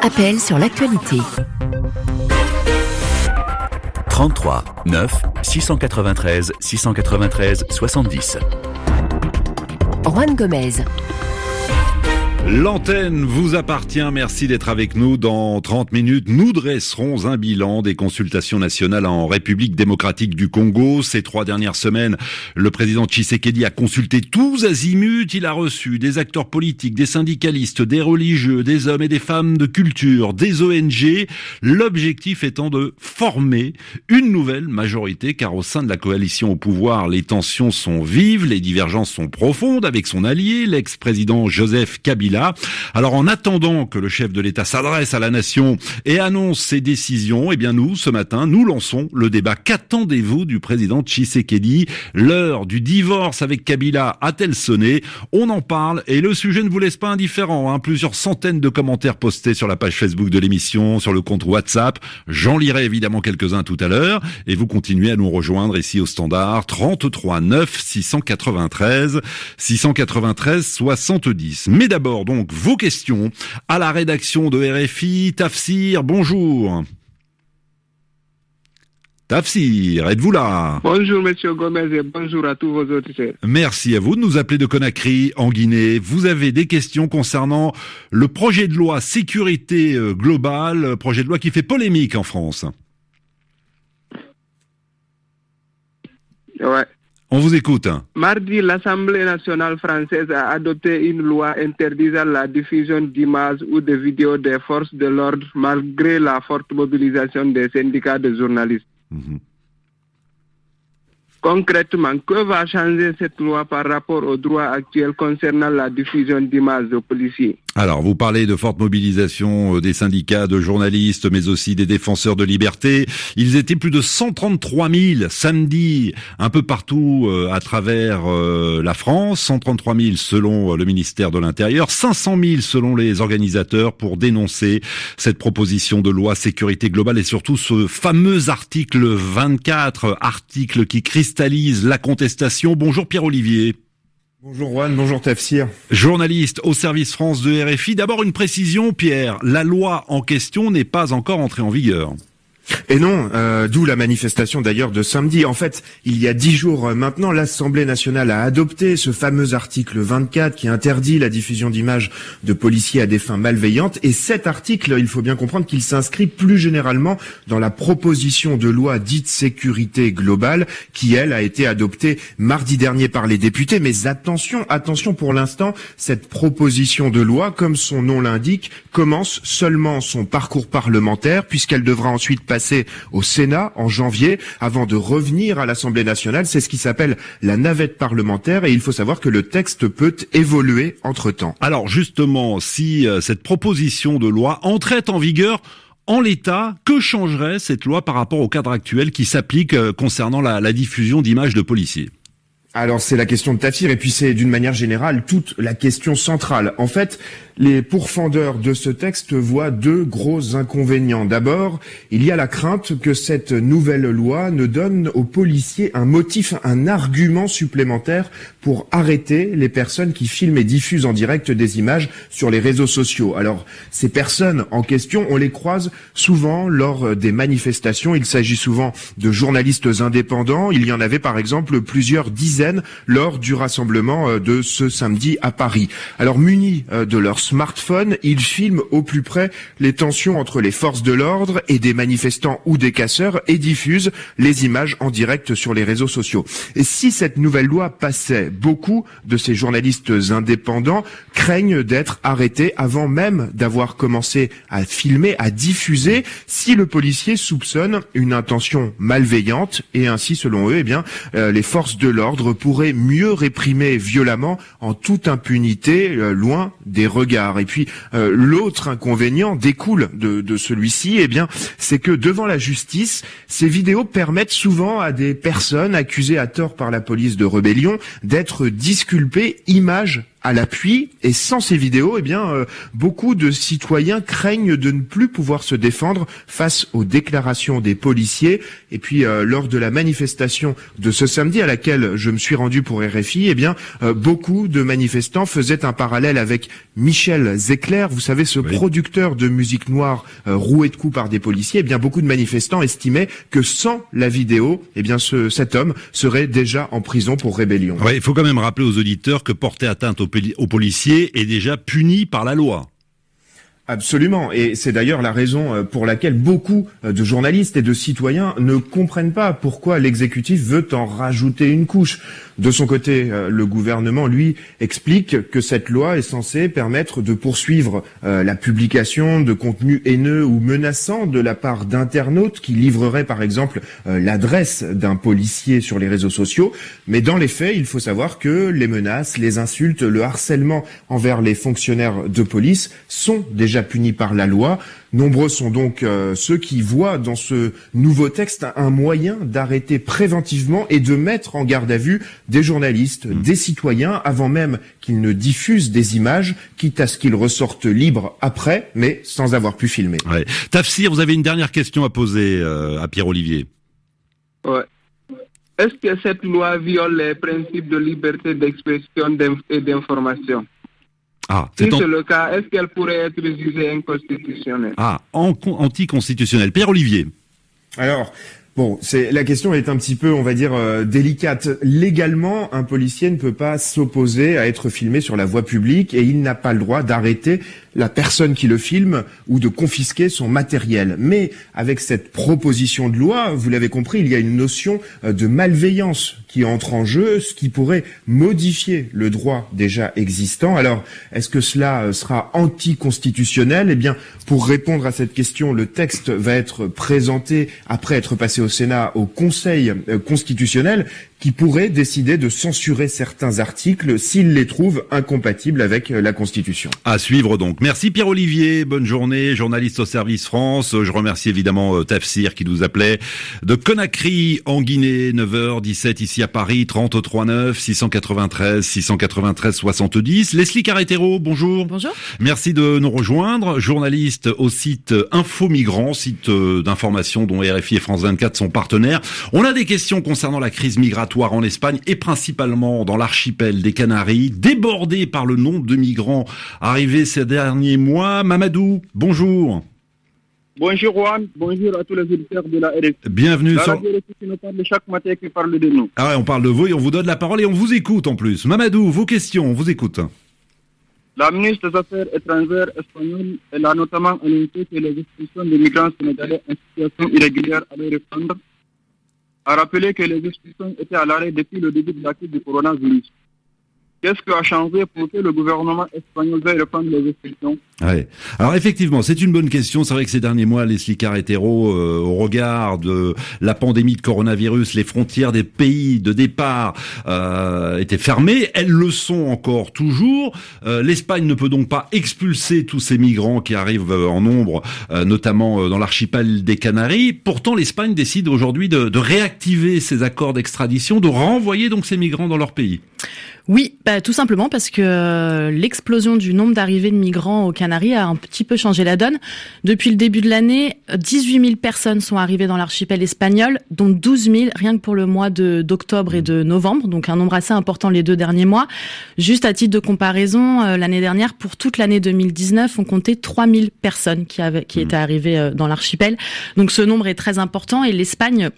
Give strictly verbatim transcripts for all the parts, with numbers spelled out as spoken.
Appel sur l'actualité. trente-trois neuf six cent quatre-vingt-treize six cent quatre-vingt-treize soixante-dix. Juan Gomez. L'antenne vous appartient, merci d'être avec nous. Dans trente minutes, nous dresserons un bilan des consultations nationales en République démocratique du Congo. Ces trois dernières semaines, le président Tshisekedi a consulté tous azimuts. Il a reçu des acteurs politiques, des syndicalistes, des religieux, des hommes et des femmes de culture, des O N G. L'objectif étant de former une nouvelle majorité, car au sein de la coalition au pouvoir, les tensions sont vives, les divergences sont profondes avec son allié, l'ex-président Joseph Kabila. Alors, en attendant que le chef de l'État s'adresse à la nation et annonce ses décisions, eh bien nous, ce matin, nous lançons le débat. Qu'attendez-vous du président Tshisekedi? L'heure du divorce avec Kabila a-t-elle sonné? On en parle et le sujet ne vous laisse pas indifférent. Hein. Plusieurs centaines de commentaires postés sur la page Facebook de l'émission, sur le compte WhatsApp. J'en lirai évidemment quelques-uns tout à l'heure et vous continuez à nous rejoindre ici au standard trente-trois neuf six cent quatre-vingt-treize six cent quatre-vingt-treize soixante-dix. Mais d'abord, donc, vos questions à la rédaction de R F I. Tafsir, bonjour. Tafsir, êtes-vous là? Bonjour Monsieur Gomez et bonjour à tous vos auditeurs. Merci à vous de nous appeler de Conakry, en Guinée. Vous avez des questions concernant le projet de loi Sécurité Globale, projet de loi qui fait polémique en France. Ouais. On vous écoute. Mardi, l'Assemblée nationale française a adopté une loi interdisant la diffusion d'images ou de vidéos des forces de l'ordre malgré la forte mobilisation des syndicats de journalistes. Mmh. Concrètement, que va changer cette loi par rapport au droit actuel concernant la diffusion d'images aux policiers ? Alors, vous parlez de forte mobilisation des syndicats, de journalistes, mais aussi des défenseurs de liberté. Ils étaient plus de cent trente-trois mille samedi, un peu partout euh, à travers euh, la France. cent trente-trois mille selon le ministère de l'Intérieur, cinq cent mille selon les organisateurs pour dénoncer cette proposition de loi Sécurité Globale et surtout ce fameux article vingt-quatre, article qui cristallise la contestation. Bonjour Pierre-Olivier. Bonjour Juan, bonjour Tafsir. Journaliste au service France de R F I. D'abord une précision, Pierre, la loi en question n'est pas encore entrée en vigueur. Et non, euh, d'où la manifestation d'ailleurs de samedi. En fait, il y a dix jours maintenant, l'Assemblée nationale a adopté ce fameux article vingt-quatre qui interdit la diffusion d'images de policiers à des fins malveillantes. Et cet article, il faut bien comprendre qu'il s'inscrit plus généralement dans la proposition de loi dite sécurité globale qui, elle, a été adoptée mardi dernier par les députés. Mais attention, attention pour l'instant, cette proposition de loi, comme son nom l'indique, commence seulement son parcours parlementaire puisqu'elle devra ensuite passer au Sénat en janvier avant de revenir à l'Assemblée nationale. C'est ce qui s'appelle la navette parlementaire et il faut savoir que le texte peut évoluer entre-temps. Alors justement, si euh, cette proposition de loi entrait en vigueur en l'état, que changerait cette loi par rapport au cadre actuel qui s'applique euh, concernant la, la diffusion d'images de policiers ? Alors c'est la question de Tafsir et puis c'est d'une manière générale toute la question centrale. En fait, les pourfendeurs de ce texte voient deux gros inconvénients. D'abord, il y a la crainte que cette nouvelle loi ne donne aux policiers un motif, un argument supplémentaire pour arrêter les personnes qui filment et diffusent en direct des images sur les réseaux sociaux. Alors, ces personnes en question, on les croise souvent lors des manifestations. Il s'agit souvent de journalistes indépendants. Il y en avait par exemple plusieurs dizaines lors du rassemblement de ce samedi à Paris. Alors, munis de leur smartphone, ils filment au plus près les tensions entre les forces de l'ordre et des manifestants ou des casseurs et diffusent les images en direct sur les réseaux sociaux. Et si cette nouvelle loi passait, beaucoup de ces journalistes indépendants craignent d'être arrêtés avant même d'avoir commencé à filmer, à diffuser, si le policier soupçonne une intention malveillante et ainsi, selon eux, eh bien, euh, les forces de l'ordre pourraient mieux réprimer violemment en toute impunité, euh, loin des regards. Et puis euh, l'autre inconvénient découle de, de celui-ci, eh bien, c'est que devant la justice, ces vidéos permettent souvent à des personnes accusées à tort par la police de rébellion d'être disculpées image à l'appui, et sans ces vidéos, eh bien, euh, beaucoup de citoyens craignent de ne plus pouvoir se défendre face aux déclarations des policiers. Et puis, euh, lors de la manifestation de ce samedi à laquelle je me suis rendu pour R F I, eh bien, euh, beaucoup de manifestants faisaient un parallèle avec Michel Zecler, vous savez, ce oui. producteur de musique noire euh, roué de coups par des policiers. Eh bien, beaucoup de manifestants estimaient que sans la vidéo, eh bien, ce, cet homme serait déjà en prison pour rébellion. Ouais, il faut quand même rappeler aux auditeurs que porter atteinte aux aux policiers est déjà puni par la loi. Absolument, et c'est d'ailleurs la raison pour laquelle beaucoup de journalistes et de citoyens ne comprennent pas pourquoi l'exécutif veut en rajouter une couche. De son côté, le gouvernement, lui, explique que cette loi est censée permettre de poursuivre la publication de contenus haineux ou menaçants de la part d'internautes qui livreraient, par exemple, l'adresse d'un policier sur les réseaux sociaux. Mais dans les faits, il faut savoir que les menaces, les insultes, le harcèlement envers les fonctionnaires de police sont déjà punis par la loi. Nombreux sont donc euh, ceux qui voient dans ce nouveau texte un moyen d'arrêter préventivement et de mettre en garde à vue des journalistes, mmh. des citoyens, avant même qu'ils ne diffusent des images, quitte à ce qu'ils ressortent libres après, mais sans avoir pu filmer. Ouais. Tafsir, vous avez une dernière question à poser euh, à Pierre-Olivier. Ouais. Est-ce que cette loi viole les principes de liberté d'expression et d'information ? Ah, si c'est en... le cas, est-ce qu'elle pourrait être jugée inconstitutionnelle ? Ah, anticonstitutionnelle. Pierre-Olivier. Alors... Bon, c'est la question est un petit peu, on va dire, euh, délicate. Légalement, un policier ne peut pas s'opposer à être filmé sur la voie publique et il n'a pas le droit d'arrêter la personne qui le filme ou de confisquer son matériel. Mais avec cette proposition de loi, vous l'avez compris, il y a une notion de malveillance qui entre en jeu, ce qui pourrait modifier le droit déjà existant. Alors, est-ce que cela sera anticonstitutionnel ? Eh bien, pour répondre à cette question, le texte va être présenté après être passé au Sénat, au Conseil constitutionnel, qui pourrait décider de censurer certains articles s'il les trouve incompatibles avec la Constitution. À suivre donc. Merci Pierre-Olivier, bonne journée, journaliste au Service France. Je remercie évidemment Tafsir qui nous appelait de Conakry en Guinée, neuf heures dix-sept ici à Paris, trente-trois neuf, six cent quatre-vingt-treize, six cent quatre-vingt-treize, soixante-dix. Leslie Carretero, bonjour. Bonjour. Merci de nous rejoindre, journaliste au site Info Migrants, site d'information dont R F I et France vingt-quatre sont partenaires. On a des questions concernant la crise migratoire en Espagne et principalement dans l'archipel des Canaries, débordé par le nombre de migrants arrivés ces derniers mois. Mamadou, bonjour. Bonjour Juan, bonjour à tous les auditeurs de la R D C. Bienvenue sur... La R D C qui nous parle chaque matin et qui parle de nous. Ah ouais, on parle de vous et on vous donne la parole et on vous écoute en plus. Mamadou, vos questions, on vous écoute. La ministre des Affaires étrangères espagnole, elle a notamment annoncé que les expulsions des migrants sénégalais en situation irrégulière allaient reprendre, a rappelé que les expulsions étaient à l'arrêt depuis le début de la crise du coronavirus. Qu'est-ce qui a changé pour que le gouvernement espagnol veuille reprendre les expulsions ? Ouais. Alors effectivement, c'est une bonne question. C'est vrai que ces derniers mois, Leslie Carretero, euh, au regard de la pandémie de coronavirus, les frontières des pays de départ euh, étaient fermées. Elles le sont encore toujours. Euh, L'Espagne ne peut donc pas expulser tous ces migrants qui arrivent en nombre, euh, notamment dans l'archipel des Canaries. Pourtant, l'Espagne décide aujourd'hui de, de réactiver ses accords d'extradition, de renvoyer donc ces migrants dans leur pays. Oui, bah, tout simplement parce que l'explosion du nombre d'arrivées de migrants aux Canaries a un petit peu changé la donne. Depuis le début de l'année, dix-huit mille personnes sont arrivées dans l'archipel espagnol, dont douze mille rien que pour le mois de, d'octobre et de novembre, donc un nombre assez important les deux derniers mois. Juste à titre de comparaison, l'année dernière, pour toute l'année deux mille dix-neuf, on comptait trois mille personnes qui, avaient, qui étaient arrivées dans l'archipel. Donc ce nombre est très important et l'Espagne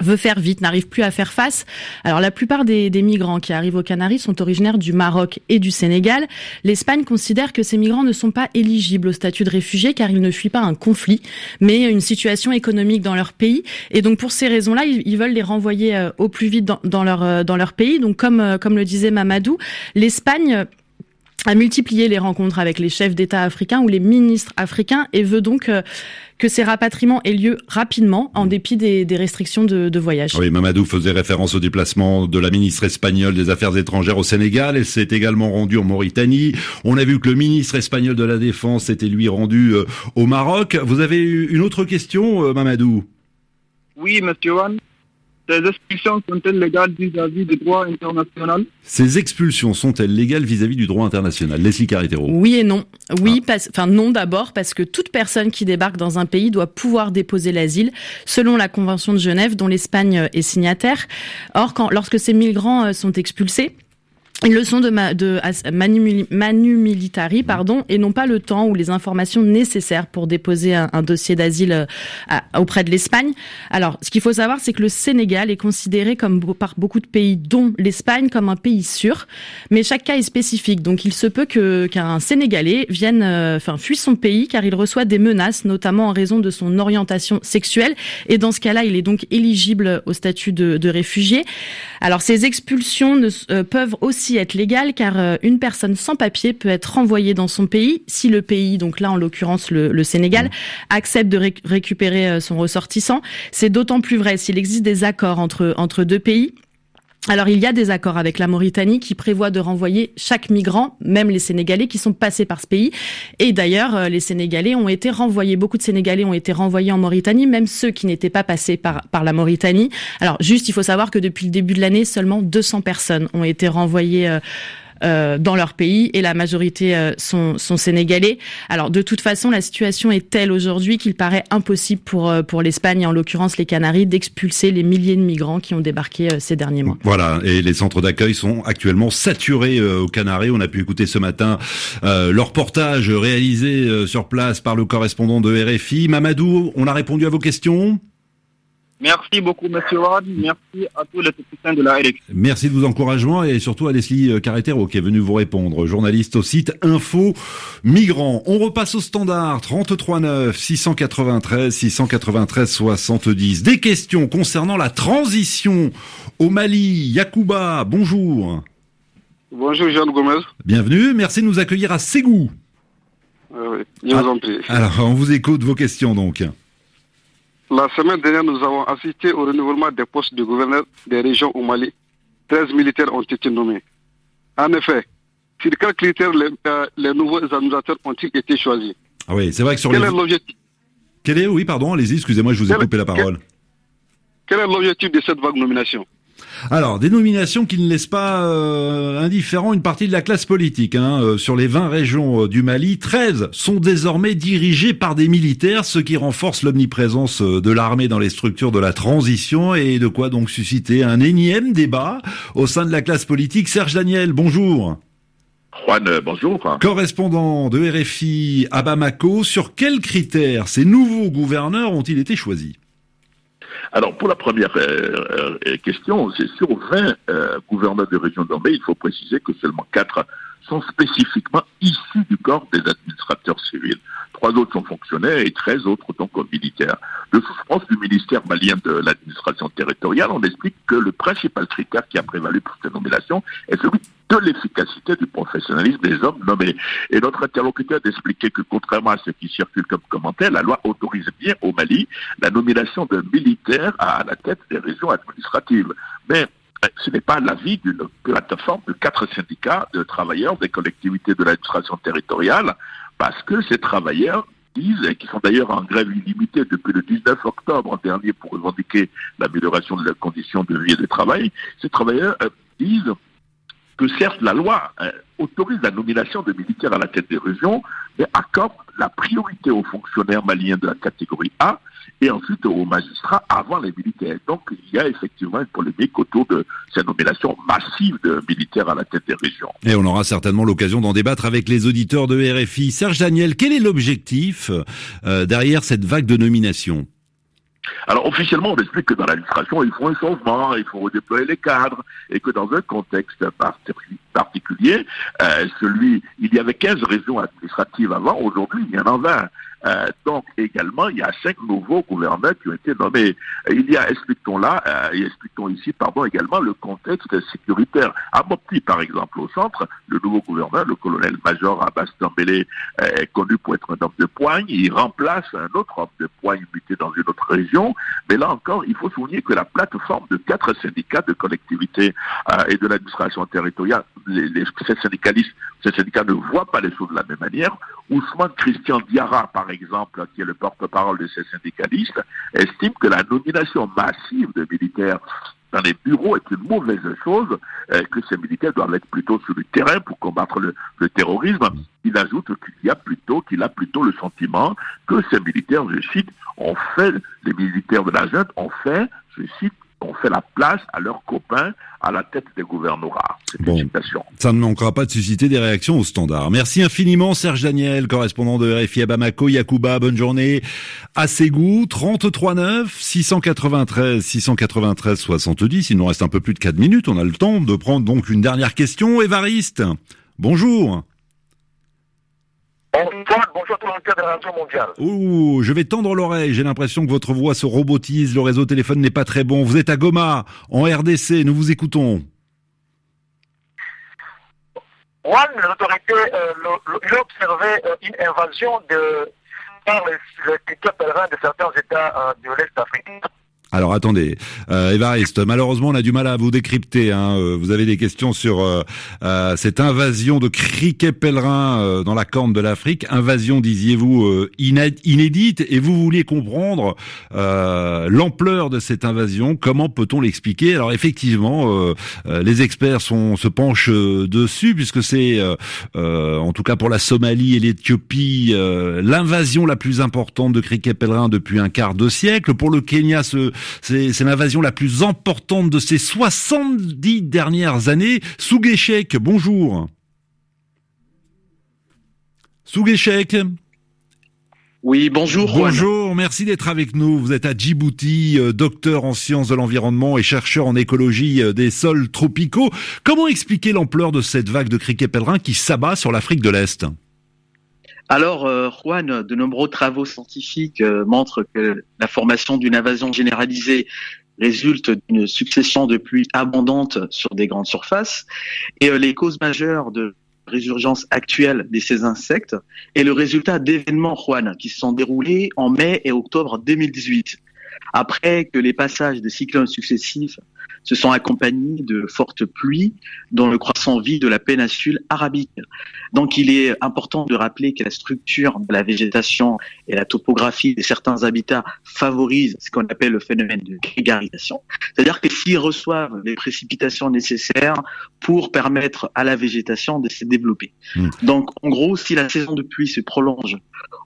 veut faire vite, n'arrive plus à faire face. Alors la plupart des, des migrants qui arrivent aux Canaries sont originaires du Maroc et du Sénégal. L'Espagne considère que ces migrants ne sont pas éligibles au statut de réfugiés car ils ne fuient pas un conflit, mais une situation économique dans leur pays. Et donc pour ces raisons-là, ils, ils veulent les renvoyer euh, au plus vite dans, dans leur euh, dans leur pays. Donc comme euh, comme le disait Mamadou, l'Espagne a multiplié les rencontres avec les chefs d'État africains ou les ministres africains et veut donc euh, que ces rapatriements aient lieu rapidement en dépit des, des restrictions de, de voyage. Oui, Mamadou faisait référence au déplacement de la ministre espagnole des Affaires étrangères au Sénégal. Elle s'est également rendue en Mauritanie. On a vu que le ministre espagnol de la Défense s'était lui rendu euh, au Maroc. Vous avez une autre question, euh, Mamadou ? Oui, monsieur Wan. Ces expulsions sont-elles légales vis-à-vis du droit international ? Ces expulsions sont-elles légales vis-à-vis du droit international ? Leslie Carretero. Oui et non. Oui, ah. parce, enfin non d'abord, parce que toute personne qui débarque dans un pays doit pouvoir déposer l'asile, selon la Convention de Genève, dont l'Espagne est signataire. Or, quand, lorsque ces migrants sont expulsés, ils le sont de, ma, de manu, manu militari, pardon, et n'ont pas le temps ou les informations nécessaires pour déposer un, un dossier d'asile à, à, auprès de l'Espagne. Alors, ce qu'il faut savoir, c'est que le Sénégal est considéré comme par beaucoup de pays, dont l'Espagne, comme un pays sûr. Mais chaque cas est spécifique, donc il se peut que qu'un Sénégalais vienne, euh, enfin, fuit son pays car il reçoit des menaces, notamment en raison de son orientation sexuelle. Et dans ce cas-là, il est donc éligible au statut de, de réfugié. Alors, ces expulsions ne, euh, peuvent aussi être légal car une personne sans papier peut être renvoyée dans son pays si le pays, donc là en l'occurrence le, le Sénégal, accepte de ré- récupérer son ressortissant. C'est d'autant plus vrai s'il existe des accords entre, entre deux pays. Alors il y a des accords avec la Mauritanie qui prévoient de renvoyer chaque migrant, même les Sénégalais qui sont passés par ce pays. Et d'ailleurs, les Sénégalais ont été renvoyés, beaucoup de Sénégalais ont été renvoyés en Mauritanie, même ceux qui n'étaient pas passés par, par la Mauritanie. Alors juste, il faut savoir que depuis le début de l'année, seulement deux cents personnes ont été renvoyées euh, Euh, dans leur pays et la majorité euh, sont, sont sénégalais. Alors de toute façon, la situation est telle aujourd'hui qu'il paraît impossible pour euh, pour l'Espagne et en l'occurrence les Canaries d'expulser les milliers de migrants qui ont débarqué euh, ces derniers mois. Voilà, et les centres d'accueil sont actuellement saturés euh, aux Canaries. On a pu écouter ce matin euh, le reportage réalisé euh, sur place par le correspondant de R F I. Mamadou, on a répondu à vos questions ? Merci beaucoup, monsieur Ward. Merci à tous les techniciens de la R D C. Merci de vos encouragements et surtout à Leslie Carretero qui est venue vous répondre, journaliste au site Info Migrants. On repasse au standard trente-trois neuf six cent quatre-vingt-treize six cent quatre-vingt-treize soixante-dix. Des questions concernant la transition au Mali. Yacouba, bonjour. Bonjour, Jean Gomez. Bienvenue. Merci de nous accueillir à Ségou. Euh, oui, je vous en prie. Alors, on vous écoute vos questions donc. La semaine dernière, nous avons assisté au renouvellement des postes de gouverneur des régions au Mali. treize militaires ont été nommés. En effet, sur quels critères les, euh, les nouveaux administrateurs ont-ils été choisis ? Ah oui, c'est vrai que sur quel les... est l'objectif ? Quel est... Oui, pardon, allez-y, excusez-moi, je vous ai quel... coupé la parole. Quel... quel est l'objectif de cette vague nomination ? Alors, des nominations qui ne laissent pas euh, indifférent une partie de la classe politique. Hein. Euh, sur les vingt régions euh, du Mali, treize sont désormais dirigées par des militaires, ce qui renforce l'omniprésence euh, de l'armée dans les structures de la transition et de quoi donc susciter un énième débat au sein de la classe politique. Serge Daniel, bonjour. Juan, bonjour. Correspondant de R F I à Bamako, sur quels critères ces nouveaux gouverneurs ont-ils été choisis ? Alors, pour la première euh, euh, question, c'est sur vingt euh, gouverneurs de région nommés, il faut préciser que seulement quatre sont spécifiquement issus du corps des administrateurs civils. Trois autres sont fonctionnaires et treize autres donc militaires. De souffrance du ministère malien de l'administration territoriale, on explique que le principal critère qui a prévalu pour cette nomination est celui de l'efficacité du professionnalisme des hommes nommés. Et notre interlocuteur d'expliquer que contrairement à ce qui circule comme commentaire, la loi autorise bien au Mali la nomination d'un militaire à la tête des régions administratives. Mais ce n'est pas l'avis d'une plateforme de quatre syndicats de travailleurs des collectivités de l'administration territoriale, parce que ces travailleurs disent, et qui sont d'ailleurs en grève illimitée depuis le dix-neuf octobre dernier pour revendiquer l'amélioration de leurs conditions de vie et de travail, ces travailleurs euh, disent que certes la loi euh, autorise la nomination de militaires à la tête des régions, mais accorde la priorité aux fonctionnaires maliens de la catégorie A, et ensuite aux magistrats avant les militaires. Donc il y a effectivement une polémique autour de cette nomination massive de militaires à la tête des régions. Et on aura certainement l'occasion d'en débattre avec les auditeurs de R F I. Serge Daniel, quel est l'objectif euh, derrière cette vague de nominations ? Alors officiellement, on explique que dans l'administration, il faut un changement, il faut redéployer les cadres, et que dans un contexte particulier, euh, celui, il y avait quinze régions administratives avant, aujourd'hui il y en a vingt. Euh, donc également, il y a cinq nouveaux gouverneurs qui ont été nommés. Il y a, expliquons là, euh, et expliquons ici, pardon, également le contexte sécuritaire. À Mopti, par exemple, au centre, le nouveau gouverneur, le colonel-major Abbas Dembélé, euh, est connu pour être un homme de poigne. Il remplace un autre homme de poigne muté dans une autre région. Mais là encore, il faut souligner que la plateforme de quatre syndicats de collectivités euh, et de l'administration territoriale les, les, ces syndicalistes, ces syndicats ne voient pas les choses de la même manière. Ousmane Christian Diarra, par exemple, qui est le porte-parole de ces syndicalistes, estime que la nomination massive de militaires dans les bureaux est une mauvaise chose, euh, que ces militaires doivent être plutôt sur le terrain pour combattre le, le terrorisme. Il ajoute qu'il y a plutôt, qu'il a plutôt le sentiment que ces militaires, je cite, ont fait, les militaires de la junte ont fait, je cite, ont fait la place à leurs copains à la tête des gouvernorats. C'est une bon, citation. Ça ne manquera pas de susciter des réactions au standard. Merci infiniment Serge Daniel, correspondant de R F I à Bamako. Yacouba, bonne journée. À Ségou, trente-trois neuf, six cent quatre-vingt-treize, six cent quatre-vingt-treize, soixante-dix. Il nous reste un peu plus de quatre minutes. On a le temps de prendre donc une dernière question. Évariste, bonjour. Bonjour tout le monde de la radio mondiale. Ouh, je vais tendre l'oreille, j'ai l'impression que votre voix se robotise, le réseau téléphone n'est pas très bon. Vous êtes à Goma, en R D C, nous vous écoutons. One, l'autorité, euh, le, le, il observait euh, une invasion de, par les, les cultures pèlerins de certains États euh, de l'Est africain. Alors attendez, euh, Évariste, malheureusement on a du mal à vous décrypter, hein. Euh, vous avez des questions sur euh, euh, cette invasion de criquets pèlerins euh, dans la corne de l'Afrique, invasion disiez-vous euh, inéd- inédite, et vous vouliez comprendre euh, l'ampleur de cette invasion, comment peut-on l'expliquer? Alors effectivement, euh, euh, les experts sont, se penchent euh, dessus, puisque c'est, euh, euh, en tout cas pour la Somalie et l'Éthiopie, euh, l'invasion la plus importante de criquets pèlerins depuis un quart de siècle. Pour le Kenya, ce C'est, c'est l'invasion la plus importante de ces soixante-dix dernières années. Souguéchek, bonjour. Souguéchek. Oui, bonjour. Bonjour, Juan. Merci d'être avec nous. Vous êtes à Djibouti, euh, docteur en sciences de l'environnement et chercheur en écologie euh, des sols tropicaux. Comment expliquer l'ampleur de cette vague de criquets pèlerins qui s'abat sur l'Afrique de l'Est ? Alors, euh, Juan, de nombreux travaux scientifiques euh, montrent que la formation d'une invasion généralisée résulte d'une succession de pluies abondantes sur des grandes surfaces, et euh, les causes majeures de résurgence actuelle de ces insectes est le résultat d'événements, Juan, qui se sont déroulés en mai et octobre deux mille dix-huit, après que les passages de cyclones successifs se sont accompagnés de fortes pluies dans le croissant vif de la péninsule arabique. Donc il est important de rappeler que la structure de la végétation et la topographie de certains habitats favorisent ce qu'on appelle le phénomène de grégarisation. C'est-à-dire que s'ils reçoivent les précipitations nécessaires pour permettre à la végétation de se développer. Mmh. Donc en gros, si la saison de pluie se prolonge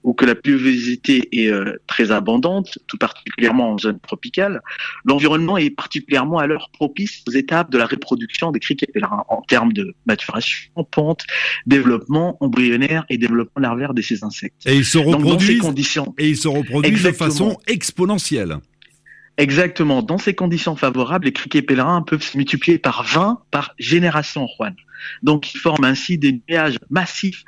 ou que la pluviosité est euh, très abondante, tout particulièrement en zone tropicale, l'environnement est particulièrement à l'heure propice aux étapes de la reproduction des criquets pèlerins en termes de maturation, ponte, développement embryonnaire et développement larvaire de ces insectes. Et ils se reproduisent, donc, dans ces conditions, et ils se reproduisent exactement, de façon exponentielle. Exactement. Dans ces conditions favorables, les criquets pèlerins peuvent se multiplier par vingt par génération, Juan. Donc, ils forment ainsi des nuages massifs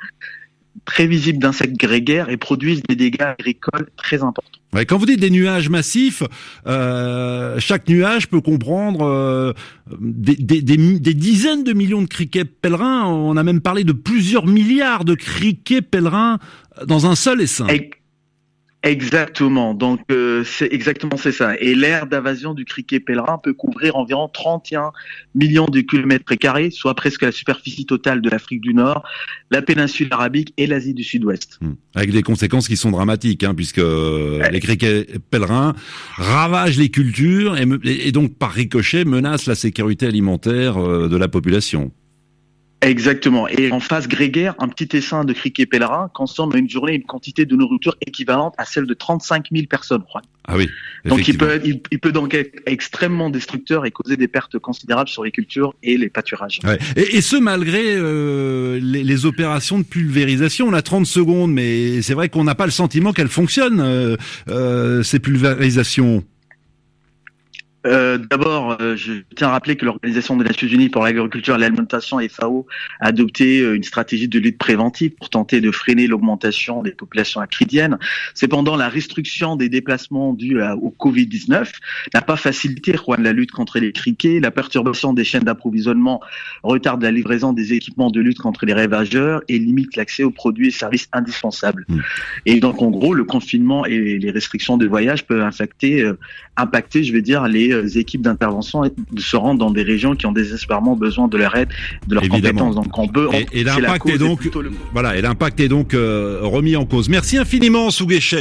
très visibles d'insectes grégaires et produisent des dégâts agricoles très importants. Ouais, quand vous dites des nuages massifs, euh, chaque nuage peut comprendre euh, des, des, des, des dizaines de millions de criquets pèlerins. On a même parlé de plusieurs milliards de criquets pèlerins dans un seul essaim. Et... Exactement, donc euh, c'est exactement c'est ça. Et l'aire d'invasion du criquet pèlerin peut couvrir environ trente et un millions de kilomètres carrés, soit presque la superficie totale de l'Afrique du Nord, la péninsule arabique et l'Asie du Sud-Ouest. Mmh. Avec des conséquences qui sont dramatiques, hein, puisque ouais. les criquets pèlerins ravagent les cultures et, me, et donc par ricochet menacent la sécurité alimentaire de la population. Exactement. Et en phase grégaire, un petit essaim de criquets pèlerins consomme une journée une quantité de nourriture équivalente à celle de trente-cinq mille personnes. Ah oui. Donc il peut, il, il peut donc être extrêmement destructeur et causer des pertes considérables sur les cultures et les pâturages. Ouais. Et, et ce malgré euh, les, les opérations de pulvérisation. On a trente secondes, mais c'est vrai qu'on n'a pas le sentiment qu'elles fonctionnent euh, euh, ces pulvérisations. Euh, d'abord, euh, je tiens à rappeler que l'Organisation des Nations Unies pour l'agriculture et l'alimentation, F A O, a adopté euh, une stratégie de lutte préventive pour tenter de freiner l'augmentation des populations acridiennes. Cependant, la restriction des déplacements dus à, au covid dix-neuf n'a pas facilité, Juan, la lutte contre les criquets. La perturbation des chaînes d'approvisionnement retarde la livraison des équipements de lutte contre les ravageurs et limite l'accès aux produits et services indispensables. Mmh. Et donc, en gros, le confinement et les restrictions de voyage peuvent impacter, euh, impacter, je veux dire, les des équipes d'intervention se rendent dans des régions qui ont désespérément besoin de leur aide, de leurs Évidemment. compétences. Donc on peut. Et, et l'impact est donc, le... voilà, et l'impact est donc euh, remis en cause. Merci infiniment, Sougué Cheikh.